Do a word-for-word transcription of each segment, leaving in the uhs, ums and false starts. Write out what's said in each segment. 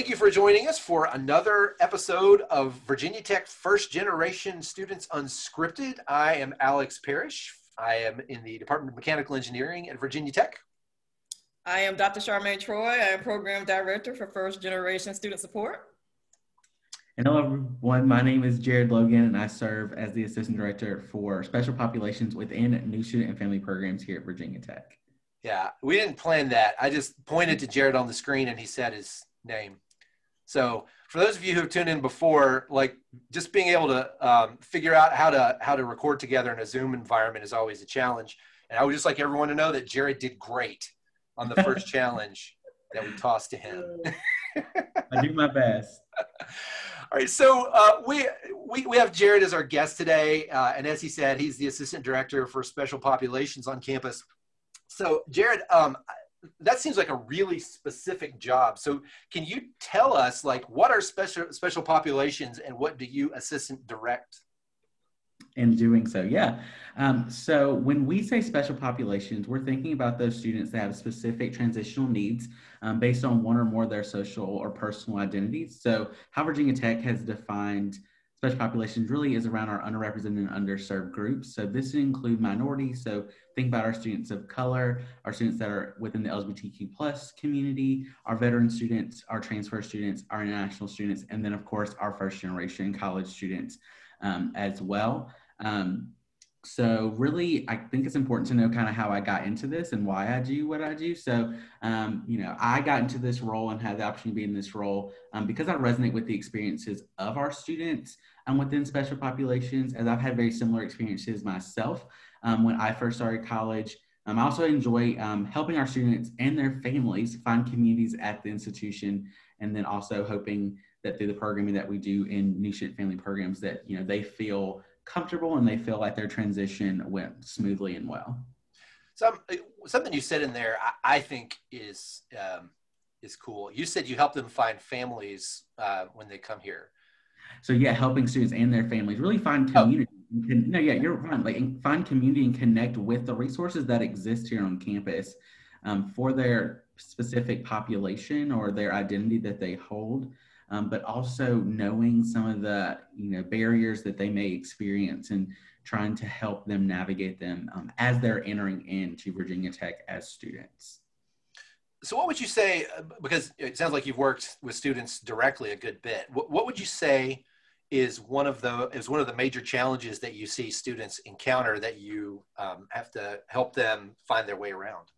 Thank you for joining us for another episode of Virginia Tech First Generation Students Unscripted. I am Alex Parrish. I am in the Department of Mechanical Engineering at Virginia Tech. I am Doctor Charmaine Troy. I am Program Director for First Generation Student Support. And hello everyone, my name is Jared Logan and I serve as the Assistant Director for Special Populations within New Student and Family Programs here at Virginia Tech. Yeah, we didn't plan that. I just pointed to Jared on the screen and he said his name. So for those of you who have tuned in before, like just being able to um, figure out how to how to record together in a Zoom environment is always a challenge. And I would just like everyone to know that Jared did great on the first challenge that we tossed to him. I do my best. All right, so uh, we, we, we have Jared as our guest today. Uh, and as he said, he's the Assistant Director for Special Populations on campus. So Jared, um, that seems like a really specific job. So can you tell us, like, what are special special populations and what do you assistant direct? In doing so, yeah. Um, so when we say special populations, we're thinking about those students that have specific transitional needs um, based on one or more of their social or personal identities. So how Virginia Tech has defined special populations really is around our underrepresented and underserved groups. So this includes minorities. So think about our students of color, our students that are within the L G B T Q plus community, our veteran students, our transfer students, our international students, and then of course our first generation college students um, as well. Um, so really, I think it's important to know kind of how I got into this and why I do what I do. So, um, you know, I got into this role and had the option to be in this role um, because I resonate with the experiences of our students um, within special populations, as I've had very similar experiences myself um, when I first started college. Um, I also enjoy um, helping our students and their families find communities at the institution, and then also hoping that through the programming that we do in New Student Family Programs that, you know, they feel comfortable and they feel like their transition went smoothly and well. So something you said in there, I, I think is, um, is cool. You said you help them find families uh, when they come here. So yeah, helping students and their families really find community. Oh. No, yeah, you're right. Like find community and connect with the resources that exist here on campus um, for their specific population or their identity that they hold. Um, but also knowing some of the, you know, barriers that they may experience and trying to help them navigate them um, as they're entering into Virginia Tech as students. So what would you say, because it sounds like you've worked with students directly a good bit, what, what would you say is one of the, is one of the major challenges that you see students encounter that you um, have to help them find their way around?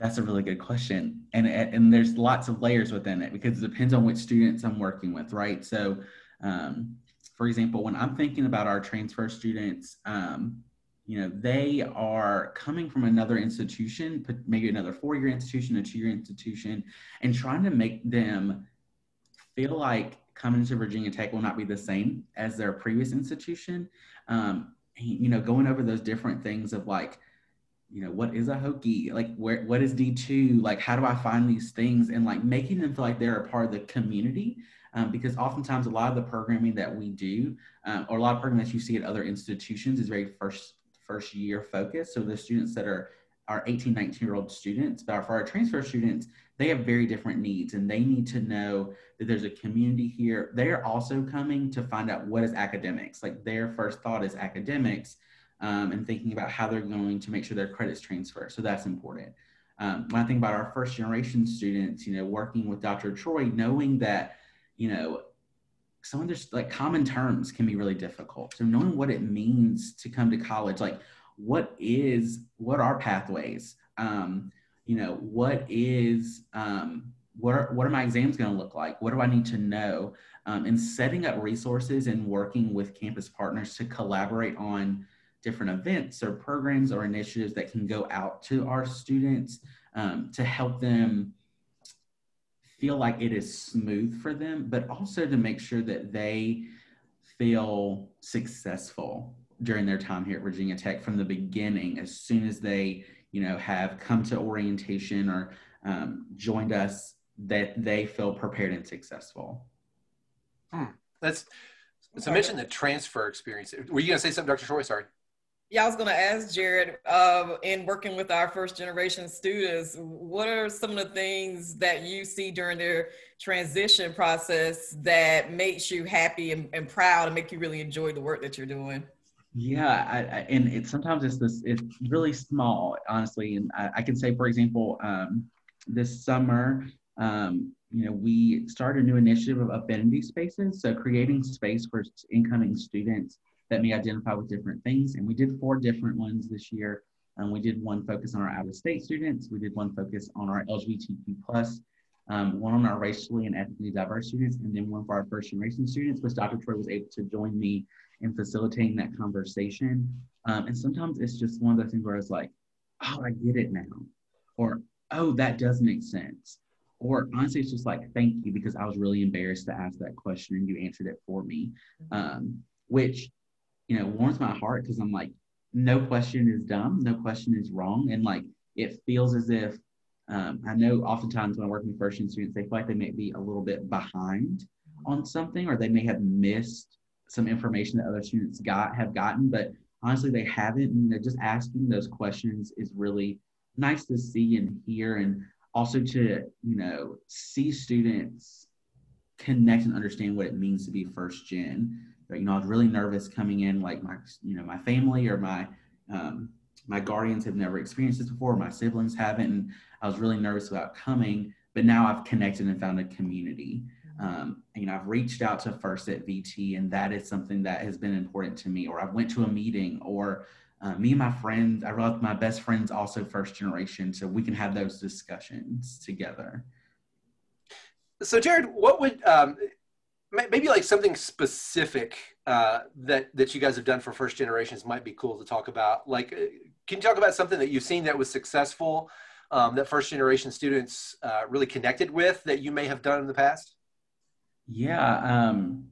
That's a really good question. And, and there's lots of layers within it because it depends on which students I'm working with, right? So, um, for example, when I'm thinking about our transfer students, um, you know, they are coming from another institution, maybe another four-year institution, a two-year institution, and trying to make them feel like coming to Virginia Tech will not be the same as their previous institution. Um, you know, going over those different things of like, you know, what is a Hokie? Like, where, what is D two? Like, how do I find these things? And like making them feel like they're a part of the community. Um, because oftentimes a lot of the programming that we do, um, or a lot of programming that you see at other institutions is very first first year focused. So the students that are, are eighteen, nineteen year old students, but for our transfer students, they have very different needs and they need to know that there's a community here. They're also coming to find out what is academics. Like their first thought is academics. Um, and thinking about how they're going to make sure their credits transfer. So that's important. Um, when I think about our first generation students, you know, working with Doctor Troy, knowing that, you know, some of their like common terms can be really difficult. So knowing what it means to come to college, like what is, what are pathways? Um, you know, what is, um, what are, what are my exams going to look like? What do I need to know? Um, and setting up resources and working with campus partners to collaborate on different events or programs or initiatives that can go out to our students um, to help them feel like it is smooth for them, but also to make sure that they feel successful during their time here at Virginia Tech from the beginning, as soon as they, you know, have come to orientation or um, joined us, that they feel prepared and successful. Hmm. That's, so mention the transfer experience. Were you gonna say something, Doctor Troy? Sorry. Yeah, I was going to ask Jared, uh, in working with our first generation students, what are some of the things that you see during their transition process that makes you happy and, and proud and make you really enjoy the work that you're doing? Yeah, I, I, and it, sometimes it's this, it's really small, honestly. And I, I can say, for example, um, this summer, um, you know, we started a new initiative of affinity spaces. So creating space for incoming students that may identify with different things. And we did four different ones this year. Um, we did one focus on our out-of-state students. We did one focus on our L G B T Q plus, um, one on our racially and ethnically diverse students, and then one for our first generation students, which Doctor Troy was able to join me in facilitating that conversation. Um, and sometimes it's just one of those things where it's like, oh, I get it now. Or, oh, that does make sense. Or honestly, it's just like, thank you, because I was really embarrassed to ask that question and you answered it for me, um, which, you know, warms my heart, because I'm like, no question is dumb, no question is wrong. And like, it feels as if, um, I know oftentimes when I work with first gen students, they feel like they may be a little bit behind on something, or they may have missed some information that other students got have gotten, but honestly, they haven't. And they're just asking those questions is really nice to see and hear. And also to, you know, see students connect and understand what it means to be first gen. But, you know, I was really nervous coming in, like my, you know, my family or my, um, my guardians have never experienced this before. My siblings haven't. And I was really nervous about coming, but now I've connected and found a community. Um, and, you know, I've reached out to First at V T, and that is something that has been important to me. Or I went to a meeting, or uh, me and my friends, I realized my best friend's also first generation. So we can have those discussions together. So Jared, what would, um, maybe like something specific uh, that, that you guys have done for first generations might be cool to talk about. Like, can you talk about something that you've seen that was successful, um, that first generation students uh, really connected with, that you may have done in the past? Yeah, um,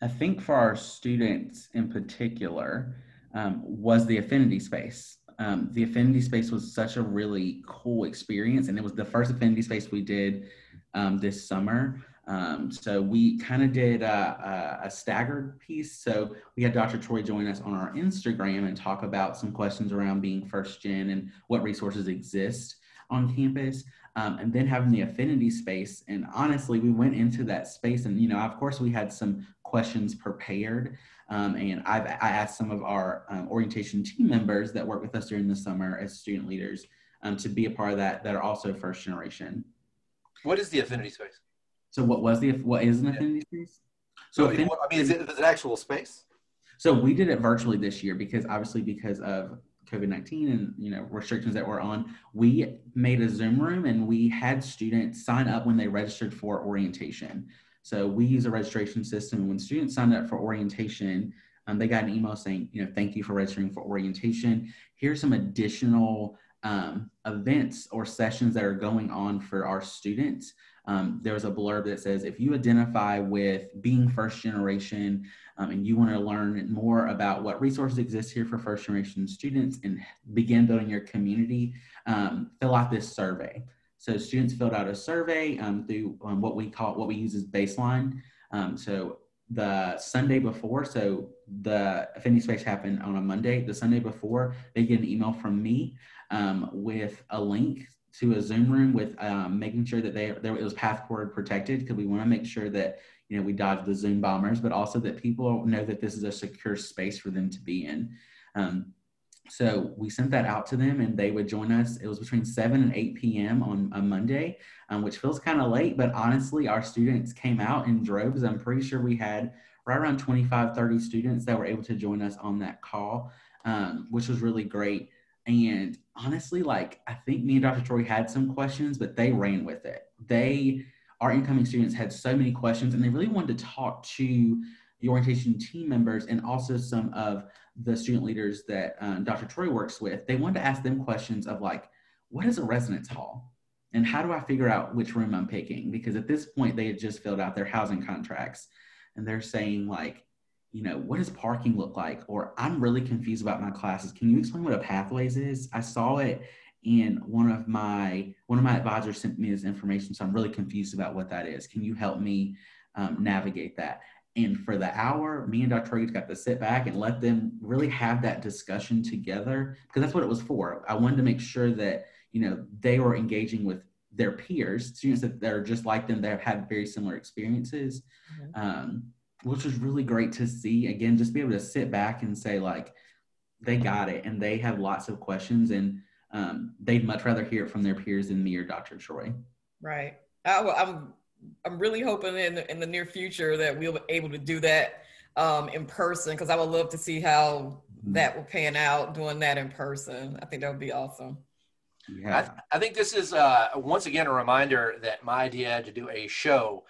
I think for our students in particular, um, was the affinity space. Um, the affinity space was such a really cool experience. And it was the first affinity space we did um, this summer. Um, so we kind of did a, a, a staggered piece. So we had Doctor Troy join us on our Instagram and talk about some questions around being first gen and what resources exist on campus, um, and then having the affinity space. And honestly, we went into that space and, you know, of course we had some questions prepared. Um, and I've, I asked some of our um, orientation team members that work with us during the summer as student leaders um, to be a part of that, that are also first generation. What is the affinity space? So what was the, what is an affinity space? So, so affinity, I mean, is it, is it an actual space? So we did it virtually this year because obviously because of COVID nineteen and, you know, restrictions that we're on, we made a Zoom room and we had students sign up when they registered for orientation. So we use a registration system. When students signed up for orientation, um, they got an email saying, you know, thank you for registering for orientation. Here's some additional um, events or sessions that are going on for our students. Um, there's a blurb that says, if you identify with being first generation um, and you want to learn more about what resources exist here for first generation students and begin building your community, um, fill out this survey. So students filled out a survey um, through um, what we call, what we use as baseline. Um, so the Sunday before, so the affinity space happened on a Monday, the Sunday before, they get an email from me um, with a link to a Zoom room with um, making sure that they, there, it was password protected, because we want to make sure that, you know, we dodge the Zoom bombers, but also that people know that this is a secure space for them to be in. Um, so we sent that out to them and they would join us. It was between seven and eight p m on a Monday, um, which feels kind of late, but honestly, our students came out in droves. I'm pretty sure we had right around twenty-five, thirty students that were able to join us on that call, um, which was really great. And honestly, like, I think me and Doctor Troy had some questions, but they ran with it. They, our incoming students had so many questions, and they really wanted to talk to the orientation team members and also some of the student leaders that um, Doctor Troy works with. They wanted to ask them questions of like, what is a residence hall? And how do I figure out which room I'm picking? Because at this point, they had just filled out their housing contracts and they're saying like, you know, what does parking look like? Or I'm really confused about my classes. Can you explain what a pathways is? I saw it in one of my, one of my advisors sent me this information, so I'm really confused about what that is. Can you help me um, navigate that? And for the hour, me and Doctor Torgage got to sit back and let them really have that discussion together, because that's what it was for. I wanted to make sure that, you know, they were engaging with their peers, students that are just like them, that have had very similar experiences, mm-hmm. um, which was really great to see. Again, just be able to sit back and say, like, they got it, and they have lots of questions, and um, they'd much rather hear it from their peers than me or Doctor Troy. Right. I, I'm I'm really hoping in the, in the near future that we'll be able to do that um, in person, because I would love to see how that will pan out, doing that in person. I think that would be awesome. Yeah. I, th I think this is, uh, once again, a reminder that my idea to do a show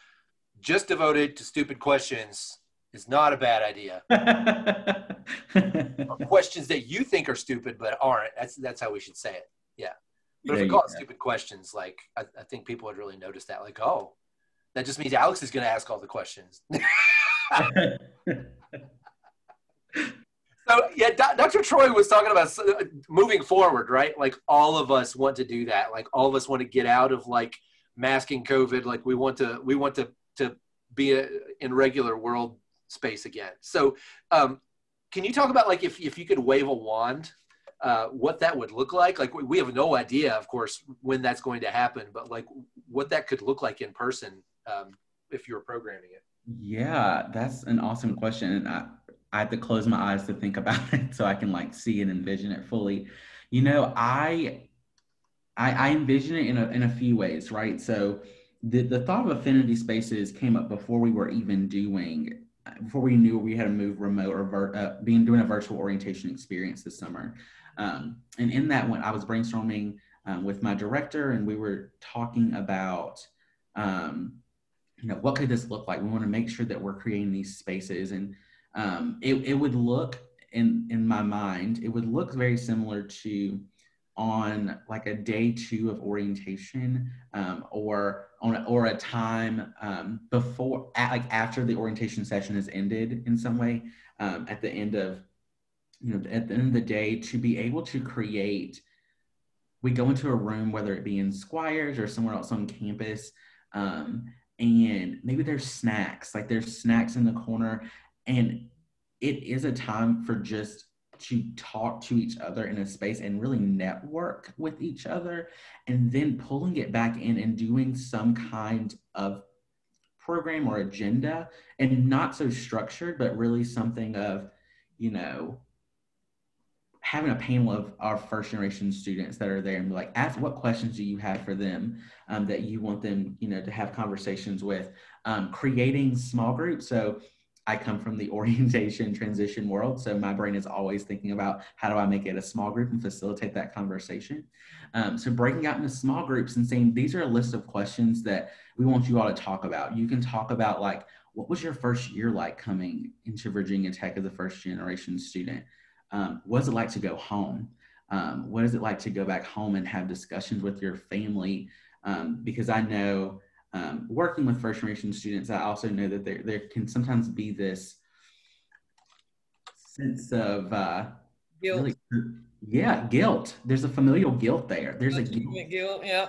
just devoted to stupid questions is not a bad idea. Questions that you think are stupid but aren't. That's, that's how we should say it. Yeah. But if we call it stupid questions, like, I, I think people would really notice that. Like, oh, that just means Alex is going to ask all the questions. So, yeah, Doctor Troy was talking about moving forward, right? Like, all of us want to do that. Like, all of us want to get out of, like, masking COVID. Like, we want to, we want to, to be a, in regular world space again. So, um, can you talk about, like, if, if you could wave a wand, Uh, what that would look like? Like, we have no idea, of course, when that's going to happen, but like what that could look like in person um, if you were programming it. Yeah, that's an awesome question. And I, I have to close my eyes to think about it so I can like see and envision it fully. You know, I, I, I envision it in a, in a few ways, right? So the, the thought of affinity spaces came up before we were even doing before we knew we had to move remote or vir uh, being doing a virtual orientation experience this summer. Um, and in that one, I was brainstorming um, with my director, and we were talking about, um, you know, what could this look like? We want to make sure that we're creating these spaces. And um, it, it would look, in, in my mind, it would look very similar to on like a day two of orientation, um, or on a, or a time um, before, at, like after the orientation session has ended in some way, um, at the end of, you know, at the end of the day, to be able to create, we go into a room, whether it be in Squires or somewhere else on campus, um, and maybe there's snacks, like there's snacks in the corner, and it is a time for just to talk to each other in a space and really network with each other, and then pulling it back in and doing some kind of program or agenda, and not so structured, but really something of, you know, having a panel of our first generation students that are there and be like, ask what questions do you have for them um, that you want them, you know, to have conversations with, um, creating small groups. So I come from the orientation transition world, so my brain is always thinking about how do I make it a small group and facilitate that conversation. Um, so breaking out into small groups and saying, these are a list of questions that we want you all to talk about. You can talk about, like, what was your first year like coming into Virginia Tech as a first generation student? Um, what is it like to go home? Um, what is it like to go back home and have discussions with your family? Um, because I know, Um, working with first generation students, I also know that there, there can sometimes be this sense of uh, guilt. Really, yeah, guilt. There's a familial guilt there. There's a guilt, guilt yeah.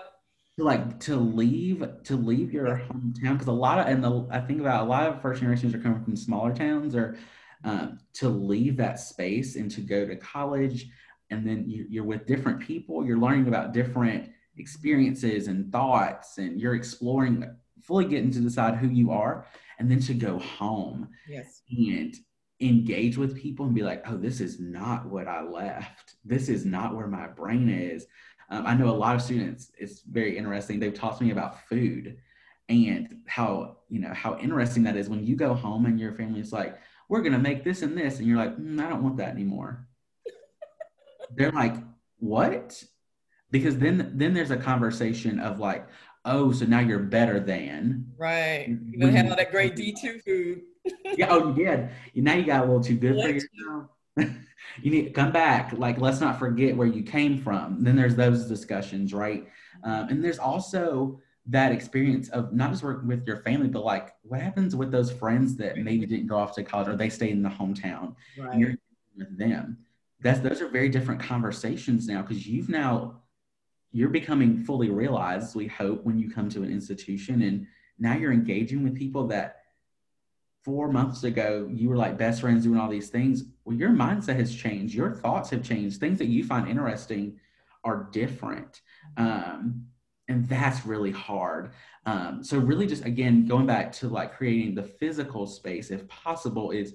To like to leave to leave your hometown, because a lot of and the, I think about a lot of first generations are coming from smaller towns, or um, to leave that space and to go to college, and then you, you're with different people. You're learning about different experiences and thoughts, and you're exploring, fully getting to decide who you are, and then to go home, yes, and engage with people and be like, oh, this is not what I left. This is not where my brain is. Um, I know a lot of students, it's very interesting. They've talked to me about food and how, you know, how interesting that is when you go home and your family's like, we're going to make this and this. And you're like, mm, I don't want that anymore. They're like, what? Because then, then there's a conversation of like, oh, so now you're better than. Right. You don't have all that great D two food. Yeah, oh, you did. Now you got a little too good for yourself. You need to come back. Like, let's not forget where you came from. Then there's those discussions, right? Um, and there's also that experience of not just working with your family, but like, what happens with those friends that maybe didn't go off to college, or they stayed in the hometown, right, and you're with them. That's, those are very different conversations now, because you've now... you're becoming fully realized, we hope, when you come to an institution, and now you're engaging with people that four months ago, you were like best friends doing all these things. Well, your mindset has changed. Your thoughts have changed. Things that you find interesting are different. Um, and that's really hard. Um, so really just, again, going back to like creating the physical space, if possible, is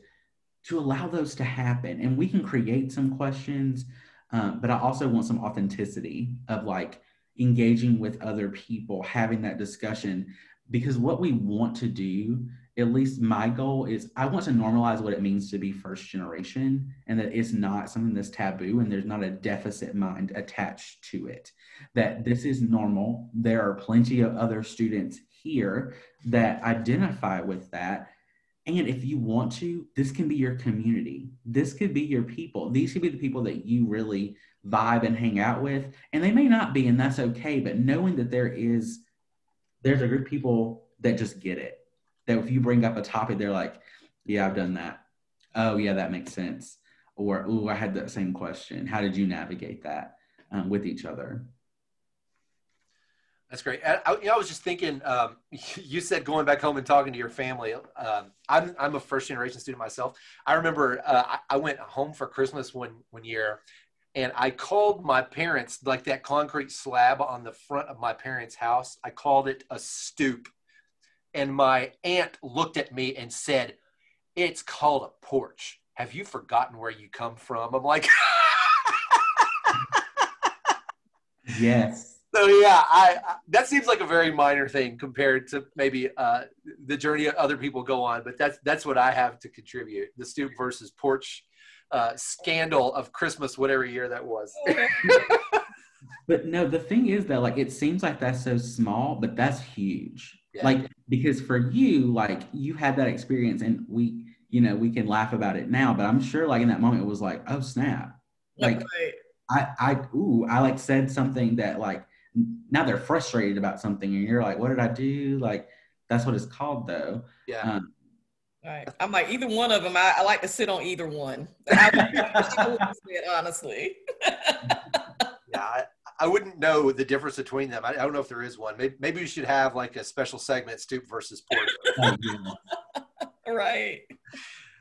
to allow those to happen. And we can create some questions, um, but I also want some authenticity of like engaging with other people, having that discussion, because what we want to do, at least my goal is, I want to normalize what it means to be first generation, and that it's not something that's taboo and there's not a deficit mind attached to it, that this is normal. There are plenty of other students here that identify with that. And if you want to, this can be your community. This could be your people. These could be the people that you really vibe and hang out with. And they may not be, and that's okay. But knowing that there is, there's a group of people that just get it. That if you bring up a topic, they're like, yeah, I've done that. Oh, yeah, that makes sense. Or, oh, I had that same question. How did you navigate that um, with each other? That's great. I, I, you know, I was just thinking, um, you said going back home and talking to your family. Um, I'm, I'm a first generation student myself. I remember uh, I, I went home for Christmas one, one year, and I called my parents, like that concrete slab on the front of my parents' house, I called it a stoop. And my aunt looked at me and said, it's called a porch. Have you forgotten where you come from? I'm like, yes. So yeah, I, I, that seems like a very minor thing compared to maybe uh, the journey other people go on, but that's that's what I have to contribute. The stoop versus porch uh, scandal of Christmas, whatever year that was. But no, the thing is that like, it seems like that's so small, but that's huge. Yeah. Like, because for you, like you had that experience and we, you know, we can laugh about it now, but I'm sure like in that moment it was like, oh snap. Like right. I, I, ooh, I like said something that like, now they're frustrated about something and you're like, what did I do? Like, that's what it's called though. Yeah. Um, right. I'm like, either one of them, I, I like to sit on either one. I said, honestly. Yeah, I, I wouldn't know the difference between them. I, I don't know if there is one. Maybe, maybe we should have like a special segment, stoop versus porch. Oh, yeah. Right.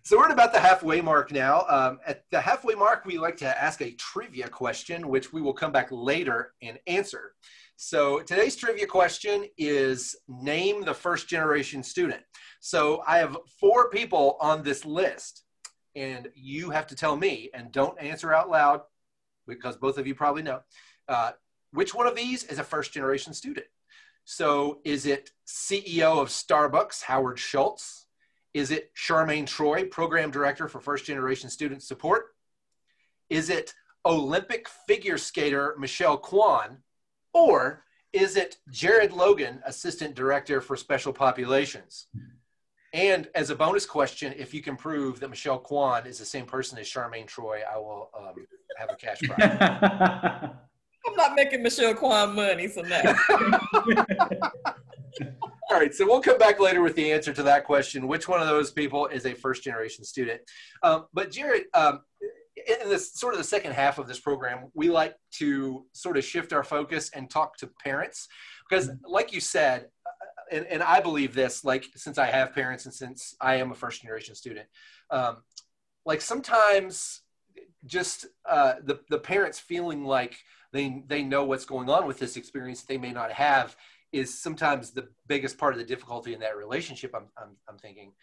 So we're at about the halfway mark now. Um, at the halfway mark, we like to ask a trivia question, which we will come back later and answer. So today's trivia question is, name the first generation student. So I have four people on this list, and you have to tell me, and don't answer out loud, because both of you probably know, uh, which one of these is a first generation student. So is it C E O of Starbucks, Howard Schultz? Is it Charmaine Troy, Program Director for First Generation Student Support? Is it Olympic figure skater Michelle Kwan? Or is it Jared Logan, Assistant Director for Special Populations? And as a bonus question, if you can prove that Michelle Kwan is the same person as Charmaine Troy, I will um, have a cash prize. I'm not making Michelle Kwan money, so no. All right, so we'll come back later with the answer to that question. Which one of those people is a first-generation student? Um, but Jared, um, in this sort of the second half of this program, we like to sort of shift our focus and talk to parents, because like you said, and, and I believe this, like since I have parents and since I am a first-generation student, um, like sometimes just uh, the, the parents feeling like they, they know what's going on with this experience that they may not have is sometimes the biggest part of the difficulty in that relationship, I'm, I'm, I'm thinking.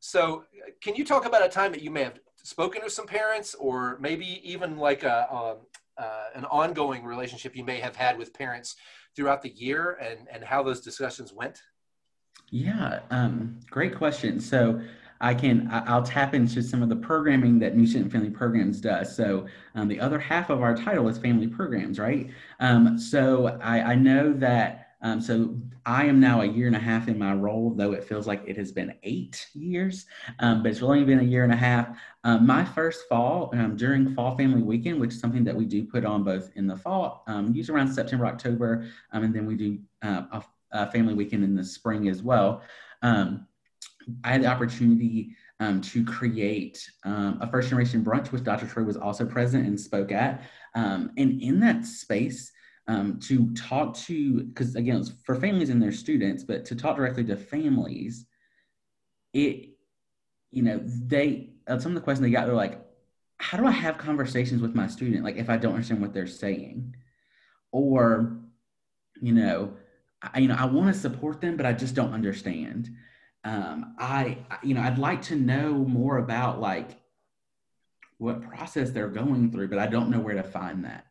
So can you talk about a time that you may have spoken to some parents, or maybe even like a, um, uh, an ongoing relationship you may have had with parents throughout the year, and, and how those discussions went? Yeah, um, great question. So I can, I'll tap into some of the programming that New Student and Family Programs does. So um, the other half of our title is Family Programs, right? Um, so I, I know that Um, so I am now a year and a half in my role, though it feels like it has been eight years, um, but it's only been a year and a half. Um, my first fall, um, during Fall Family Weekend, which is something that we do put on both in the fall, um, usually around September, October, um, and then we do uh, a, a family weekend in the spring as well. Um, I had the opportunity um, to create um, a first generation brunch, which Doctor Troy was also present and spoke at. Um, and in that space, Um, to talk to, because again, it's for families and their students, but to talk directly to families, it you know, they, some of the questions they got, they're like, how do I have conversations with my student? Like, if I don't understand what they're saying, or, you know, I, you know, I want to support them, but I just don't understand. Um, I, you know, I'd like to know more about like what process they're going through, but I don't know where to find that.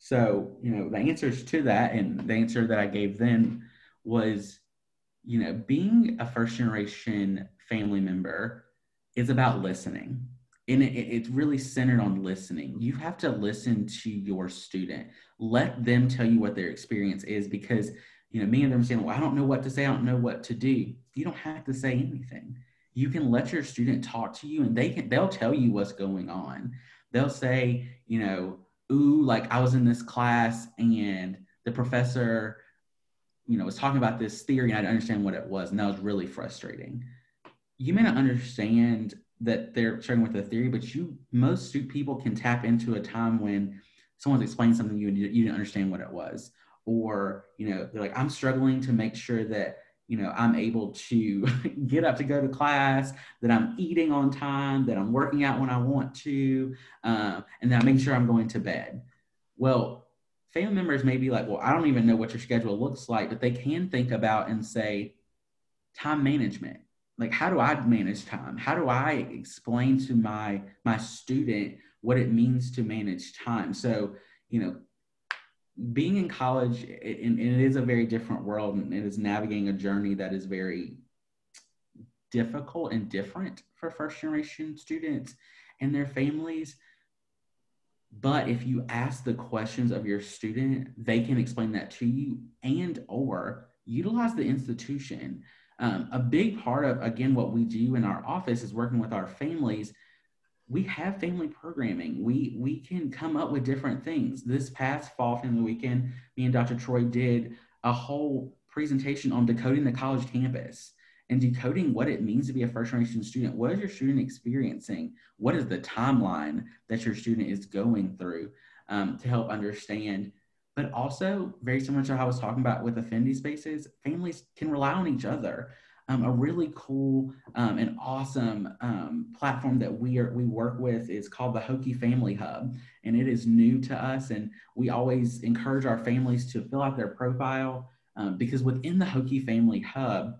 So, you know, the answers to that, and the answer that I gave then was, you know, being a first generation family member is about listening. And it, it's really centered on listening. You have to listen to your student. Let them tell you what their experience is, because, you know, many of them are saying, well, I don't know what to say. I don't know what to do. You don't have to say anything. You can let your student talk to you, and they can, they'll tell you what's going on. They'll say, you know, ooh, like I was in this class and the professor, you know, was talking about this theory and I didn't understand what it was. And that was really frustrating. You may not understand that they're starting with a theory, but you, most people can tap into a time when someone's explaining something you and you didn't understand what it was, or, you know, they're like, I'm struggling to make sure that, you know, I'm able to get up to go to class, that I'm eating on time, that I'm working out when I want to, um, and that I make sure I'm going to bed. Well, family members may be like, well, I don't even know what your schedule looks like, but they can think about and say, time management. Like, how do I manage time? How do I explain to my, my student what it means to manage time? So, you know, being in college, and it is a very different world, and it is navigating a journey that is very difficult and different for first generation students and their families. But if you ask the questions of your student, they can explain that to you, and or utilize the institution. Um, a big part of, again, what we do in our office is working with our families. We have family programming. We we can come up with different things. This past fall family weekend, me and Doctor Troy did a whole presentation on decoding the college campus and decoding what it means to be a first generation student. What is your student experiencing? What is the timeline that your student is going through, um, to help understand? But also, very similar to how I was talking about with affinity spaces, families can rely on each other. Um, a really cool um, and awesome um, platform that we are we work with is called the Hokie Family Hub, and it is new to us. And we always encourage our families to fill out their profile, um, because within the Hokie Family Hub,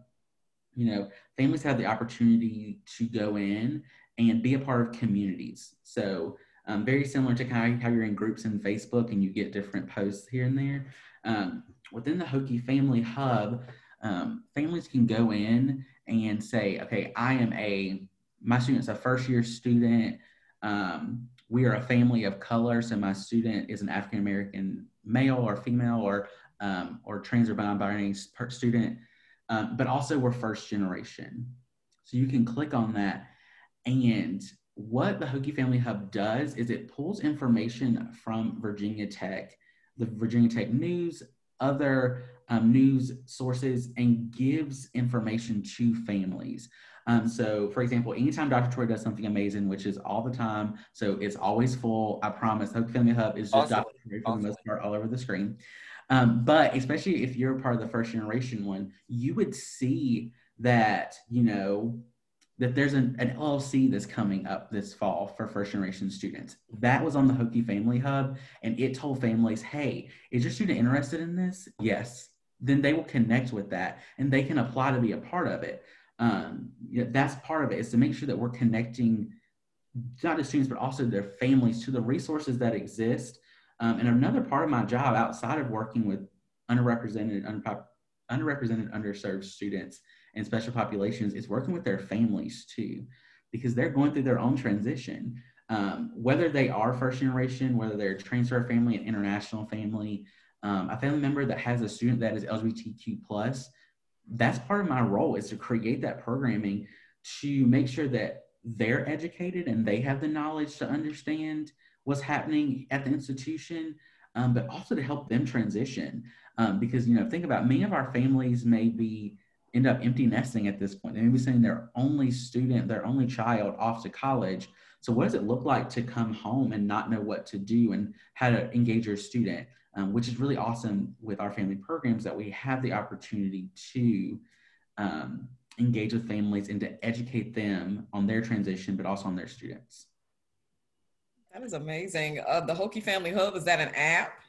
you know, families have the opportunity to go in and be a part of communities. So. Um, very similar to kind of how you're in groups in Facebook and you get different posts here and there. Um, within the Hokie Family Hub, um, families can go in and say, okay, I am a, my student's a first year student. Um, we are a family of color. So my student is an African-American male or female, or, um, or trans or non-binary student, um, but also we're first generation. So you can click on that, and what the Hokie Family Hub does is it pulls information from Virginia Tech, the Virginia Tech News, other um, news sources, and gives information to families. Um, so, for example, anytime Doctor Troy does something amazing, which is all the time, so it's always full, I promise. Hokie Family Hub is just awesome. Doctor Troy for awesome. The most part all over the screen. Um, but especially if you're a part of the first generation one, you would see that, you know, that there's an, an L L C that's coming up this fall for first generation students. That was on the Hokie Family Hub, and it told families, hey, is your student interested in this? Yes. Then they will connect with that, and they can apply to be a part of it. Um, you know, that's part of it, is to make sure that we're connecting not just students, but also their families to the resources that exist. Um, and another part of my job outside of working with underrepresented, unpop- underrepresented, underserved students and special populations is working with their families too, because they're going through their own transition. Um, whether they are first generation, whether they're a transfer family, an international family, um, a family member that has a student that is L G B T Q plus, that's part of my role, is to create that programming to make sure that they're educated and they have the knowledge to understand what's happening at the institution, um, but also to help them transition. Um, because, you know, think about, many of our families may be end up empty nesting at this point. They may be sending their only student, their only child off to college. So what does it look like to come home and not know what to do and how to engage your student, um, which is really awesome with our family programs, that we have the opportunity to um, engage with families and to educate them on their transition, but also on their students. That is amazing. Uh, the Hokie Family Hub, is that an app?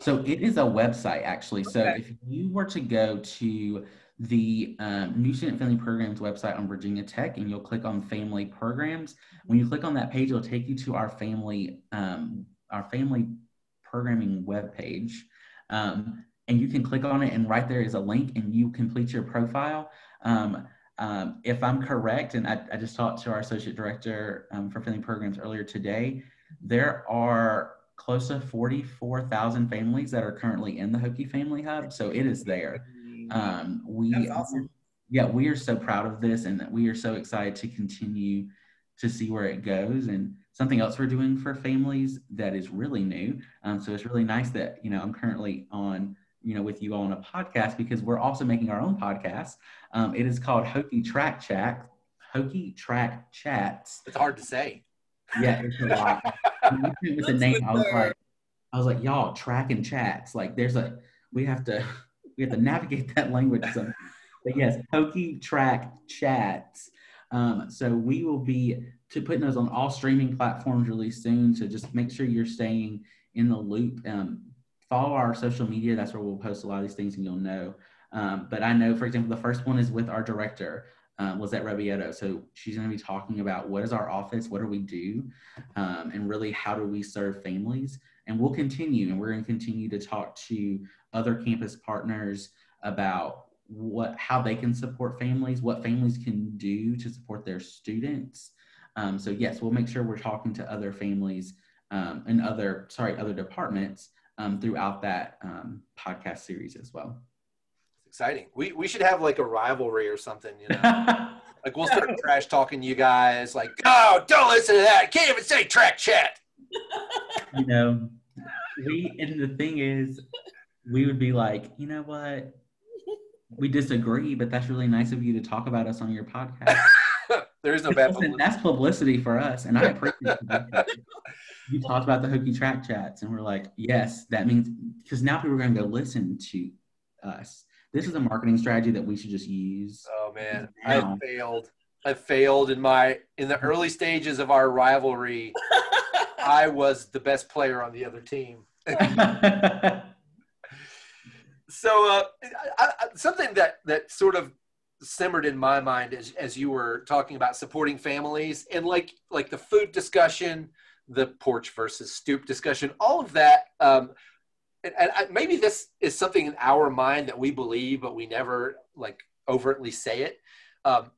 So it is a website, actually. Okay. So if you were to go to the um, New Student and Family Programs website on Virginia Tech, and you'll click on Family Programs. When you click on that page, it'll take you to our family, um, our family programming webpage. Um, and you can click on it, and right there is a link, and you complete your profile. Um, um, if I'm correct, and I, I just talked to our Associate Director um, for Family Programs earlier today, there are close to forty-four thousand families that are currently in the Hokie Family Hub, so it is there. Um, we, That's awesome. Yeah, we are so proud of this, and we are so excited to continue to see where it goes. And something else we're doing for families that is really new. Um, so it's really nice that, you know, I'm currently on, you know, with you all on a podcast, because we're also making our own podcast. Um, it is called Hokie Track Chat, Hokie Track Chats. It's hard to say. Yeah, it's a lot. With the name, I was like, I was like, y'all, track and chats. Like, there's a, we have to, we have to navigate that language. So, but yes, Hokie Track Chats. Um, so we will be to putting those on all streaming platforms really soon. So just make sure you're staying in the loop. Um, Follow our social media. That's where we'll post a lot of these things, and you'll know. Um, but I know, for example, the first one is with our director, um, Lisette Rabietto. So she's going to be talking about what is our office, what do we do, um, and really how do we serve families. And we'll continue, and we're going to continue to talk to other campus partners about what, how they can support families, what families can do to support their students. Um, so yes, we'll make sure we're talking to other families um, and other, sorry, other departments. Um, throughout that um, podcast series as well. It's exciting. We we should have like a rivalry or something, you know? Like we'll start trash talking you guys, like, oh, don't listen to that. I can't even say track chat. You know, we, and the thing is, we would be like, you know what? We disagree, but that's really nice of you to talk about us on your podcast. There is no bad publicity. That's publicity for us, and I appreciate that. You talked about the Hokie Track Chats, and we're like, yes, that means, because now people are going to go listen to us. This is a marketing strategy that we should just use. Oh, man. Now. I failed. I failed in my in the early stages of our rivalry. I was the best player on the other team. So uh, I, I, something that, that sort of simmered in my mind as, as you were talking about supporting families, and like like the food discussion, the porch versus stoop discussion, all of that. Um, and and I, maybe this is something in our mind that we believe, but we never like overtly say it, um,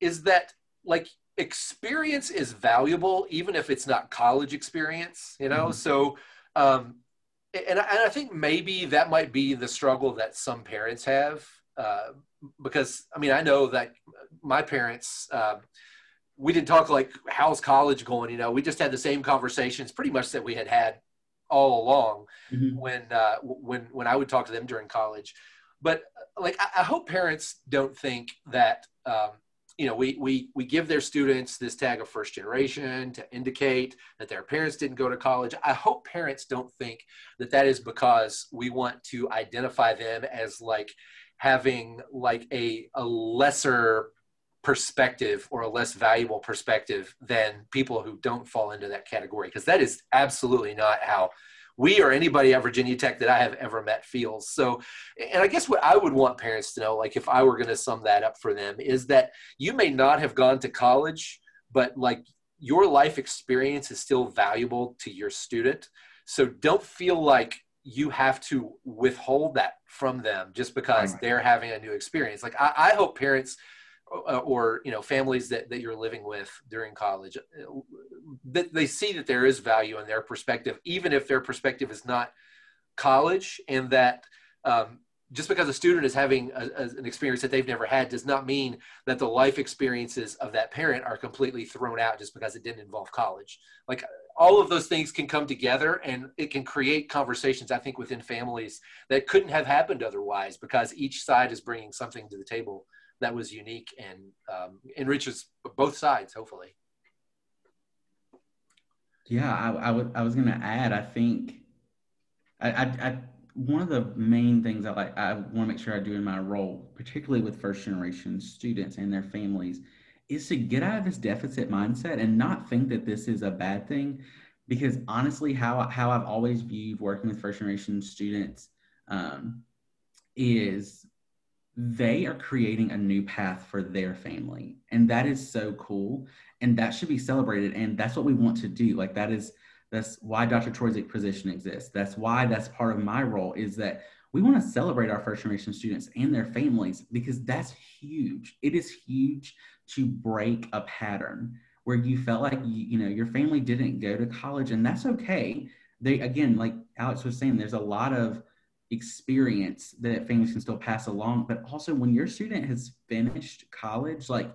is that like experience is valuable, even if it's not college experience, you know? Mm-hmm. So, um, and, and I think maybe that might be the struggle that some parents have, uh, because I mean, I know that my parents, um, we didn't talk like, how's college going? You know, we just had the same conversations pretty much that we had had all along. Mm-hmm. when, uh, when, when I would talk to them during college. But like, I, I hope parents don't think that, um, you know, we, we, we give their students this tag of first generation to indicate that their parents didn't go to college. I hope parents don't think that that is because we want to identify them as like having like a, a lesser perspective or a less valuable perspective than people who don't fall into that category, because that is absolutely not how we or anybody at Virginia Tech that I have ever met feels. So, and I guess what I would want parents to know, like if I were going to sum that up for them, is that you may not have gone to college, but like your life experience is still valuable to your student. So don't feel like you have to withhold that from them just because they're having a new experience. Like I, I hope parents or, you know, families that, that you're living with during college, that they see that there is value in their perspective, even if their perspective is not college, and that um, just because a student is having a, a, an experience that they've never had does not mean that the life experiences of that parent are completely thrown out just because it didn't involve college. Like all of those things can come together, and it can create conversations, I think, within families that couldn't have happened otherwise, because each side is bringing something to the table that was unique and um, enriches both sides, hopefully. Yeah, I, I, would, I was going to add, I think, I, I, I one of the main things I like, I want to make sure I do in my role, particularly with first generation students and their families, is to get out of this deficit mindset and not think that this is a bad thing. Because honestly, how, how I've always viewed working with first generation students um, is they are creating a new path for their family. And that is so cool. And that should be celebrated. And that's what we want to do. Like that is, that's why Doctor Troy's position exists. That's why that's part of my role, is that we want to celebrate our first generation students and their families, because that's huge. It is huge to break a pattern where you felt like, you, you know, your family didn't go to college, and that's okay. They, again, like Alex was saying, there's a lot of experience that families can still pass along, but also when your student has finished college, like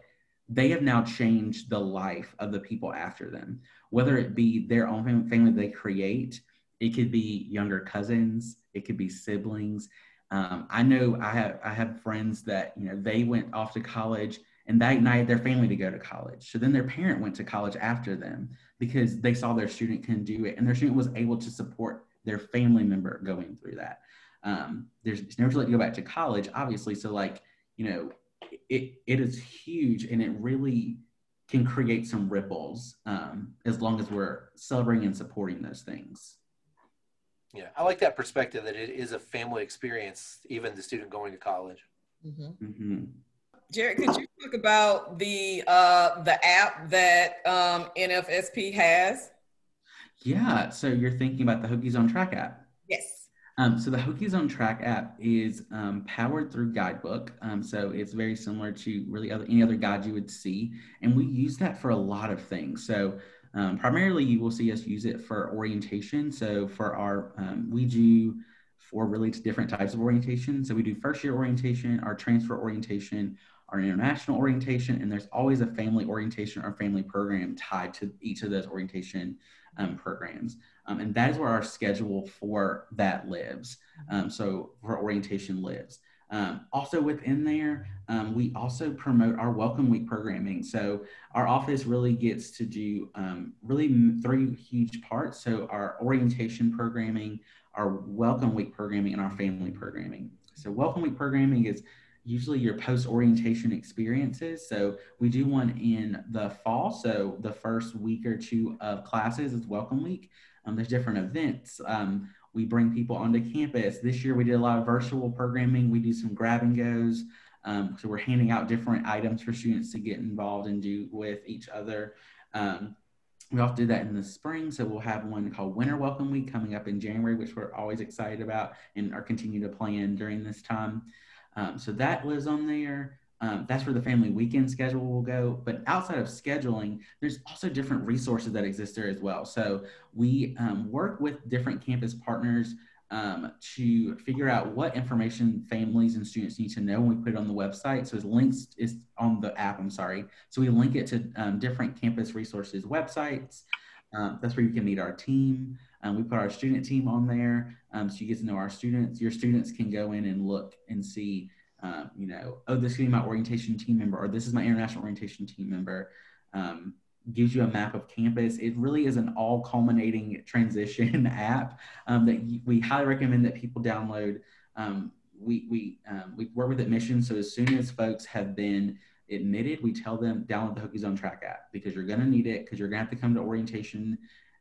they have now changed the life of the people after them, whether it be their own family they create, it could be younger cousins, it could be siblings. Um, I know I have, I have friends that, you know, they went off to college and that ignited their family to go to college. So then their parent went to college after them because they saw their student can do it, and their student was able to support their family member going through that. Um, there's it's never too late to go back to college, obviously. So like, you know, it it is huge, and it really can create some ripples um, as long as we're celebrating and supporting those things. Yeah, I like that perspective that it is a family experience, even the student going to college. Mm-hmm. Mm-hmm. Jared, could you talk about the uh, the app that um, N F S P has? Yeah, so you're thinking about the Hokies on Track app. Yes. Um, so the Hokies on Track app is um, powered through Guidebook. Um, so it's very similar to really other, any other guide you would see. And we use that for a lot of things. So um, primarily you will see us use it for orientation. So for our, um, we do four really different types of orientation. So we do first year orientation, our transfer orientation, our international orientation, and there's always a family orientation or family program tied to each of those orientation um, programs. Um, and that is where our schedule for that lives. Um, so for orientation lives. Um, also within there, um, we also promote our Welcome Week programming. So our office really gets to do um, really three huge parts. So our orientation programming, our Welcome Week programming, and our family programming. So Welcome Week programming is usually your post-orientation experiences. So we do one in the fall. So the first week or two of classes is Welcome Week. Um, there's different events. Um, we bring people onto campus. This year we did a lot of virtual programming. We do some grab and goes. Um, so we're handing out different items for students to get involved and do with each other. Um, we also do that in the spring. So we'll have one called Winter Welcome Week coming up in January, which we're always excited about and are continue to plan during this time. Um, so that lives on there. Um, that's where the family weekend schedule will go. But outside of scheduling, there's also different resources that exist there as well. So we um, work with different campus partners um, to figure out what information families and students need to know, and we put it on the website. So it's links is on the app, I'm sorry. So we link it to um, different campus resources websites. Um, that's where you can meet our team. Um, we put our student team on there, um, so you get to know our students. Your students can go in and look and see, um, you know, oh, this is my orientation team member, or this is my international orientation team member. Um, gives you a map of campus. It really is an all-culminating transition app um, that you, we highly recommend that people download. Um, we we um, we work with admissions, so as soon as folks have been admitted, we tell them download the Hokies on Track app, because you're going to need it, because you're going to have to come to orientation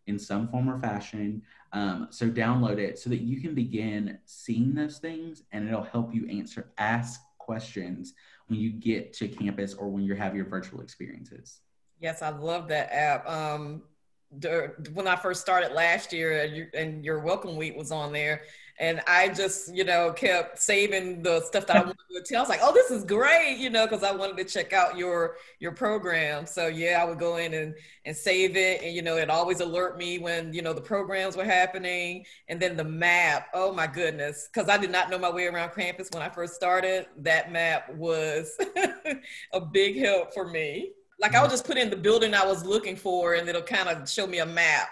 in some form or fashion. Um, so download it so that you can begin seeing those things, and it'll help you answer, ask questions when you get to campus or when you have your virtual experiences. Yes, I love that app. Um, when I first started last year and your Welcome Week was on there, and I just, you know, kept saving the stuff that I wanted to tell. I was like, oh, this is great, you know, because I wanted to check out your your program. So, yeah, I would go in and, and save it. And, you know, it always alert me when, you know, the programs were happening. And then the map, oh, my goodness, because I did not know my way around campus when I first started. That map was a big help for me. Like, I would just put in the building I was looking for, and it'll kind of show me a map.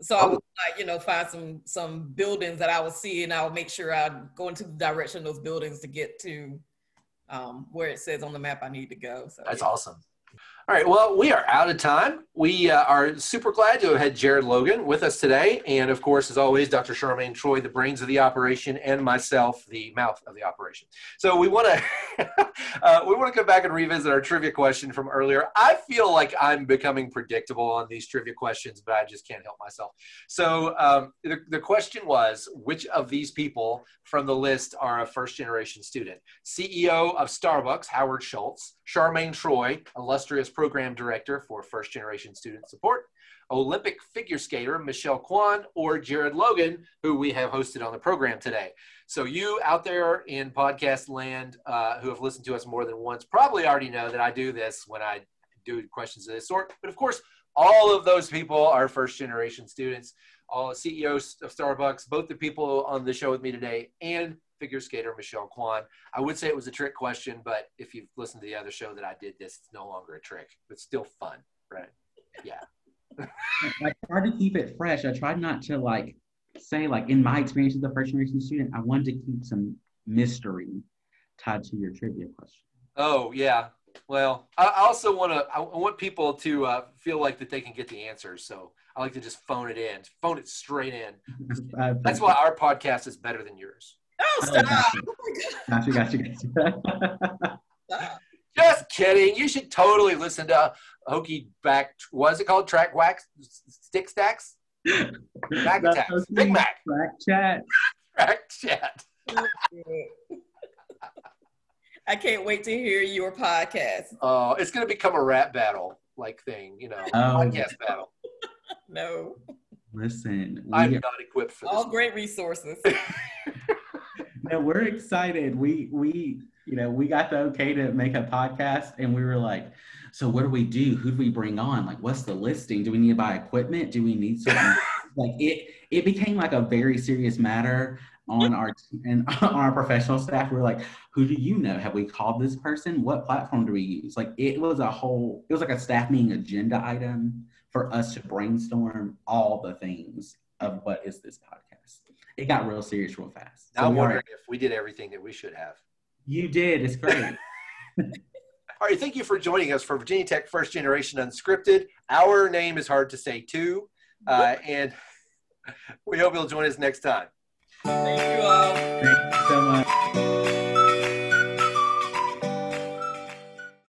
So I would, like, you know, find some some buildings that I would see, and I would make sure I go into the direction of those buildings to get to um, where it says on the map I need to go. So that's awesome. All right. Well, we are out of time. We uh, are super glad to have had Jared Logan with us today. And of course, as always, Doctor Charmaine Troy, the brains of the operation, and myself, the mouth of the operation. So we want to uh, we want to go back and revisit our trivia question from earlier. I feel like I'm becoming predictable on these trivia questions, but I just can't help myself. So um, the, the question was, which of these people from the list are a first-generation student? C E O of Starbucks, Howard Schultz. Charmaine Troy, illustrious program director for first-generation student support, Olympic figure skater Michelle Kwan, or Jared Logan, who we have hosted on the program today. So you out there in podcast land uh, who have listened to us more than once probably already know that I do this when I do questions of this sort. But of course, all of those people are first-generation students, all C E Os of Starbucks, both the people on the show with me today, and figure skater Michelle Kwan. I would say it was a trick question, but if you've listened to the other show that I did this, it's no longer a trick. It's still fun, right? Yeah. I tried to keep it fresh. I tried not to like say like in my experience as a first generation student, I wanted to keep some mystery tied to your trivia question. Oh yeah. Well, I also want to, I want people to uh, feel like that they can get the answers. So I like to just phone it in, phone it straight in. That's why our podcast is better than yours. Oh, stop. Got you, got you, got you. Just kidding. You should totally listen to Hokie back, what is it called? Track Wax? Stick Stacks? Back Attacks. Big Mac. Track Chat. Track Chat. I can't wait to hear your podcast. Oh, uh, it's going to become a rap battle like thing, you know, oh. podcast battle. No. Listen. I'm not equipped for this. All great resources. Yeah, we're excited. We we you know we got the okay to make a podcast, and we were like, so what do we do? Who do we bring on? Like, what's the listing? Do we need to buy equipment? Do we need something? Like it it became like a very serious matter on our and on our professional staff. We were like, who do you know? Have we called this person? What platform do we use? Like it was a whole it was like a staff meeting agenda item for us to brainstorm all the things of what is this podcast. It got real serious real fast. So I'm wondering are, if we did everything that we should have. You did. It's great. All right. Thank you for joining us for Virginia Tech First Generation Unscripted. Our name is hard to say too. Uh, and we hope you'll join us next time. Thank you all.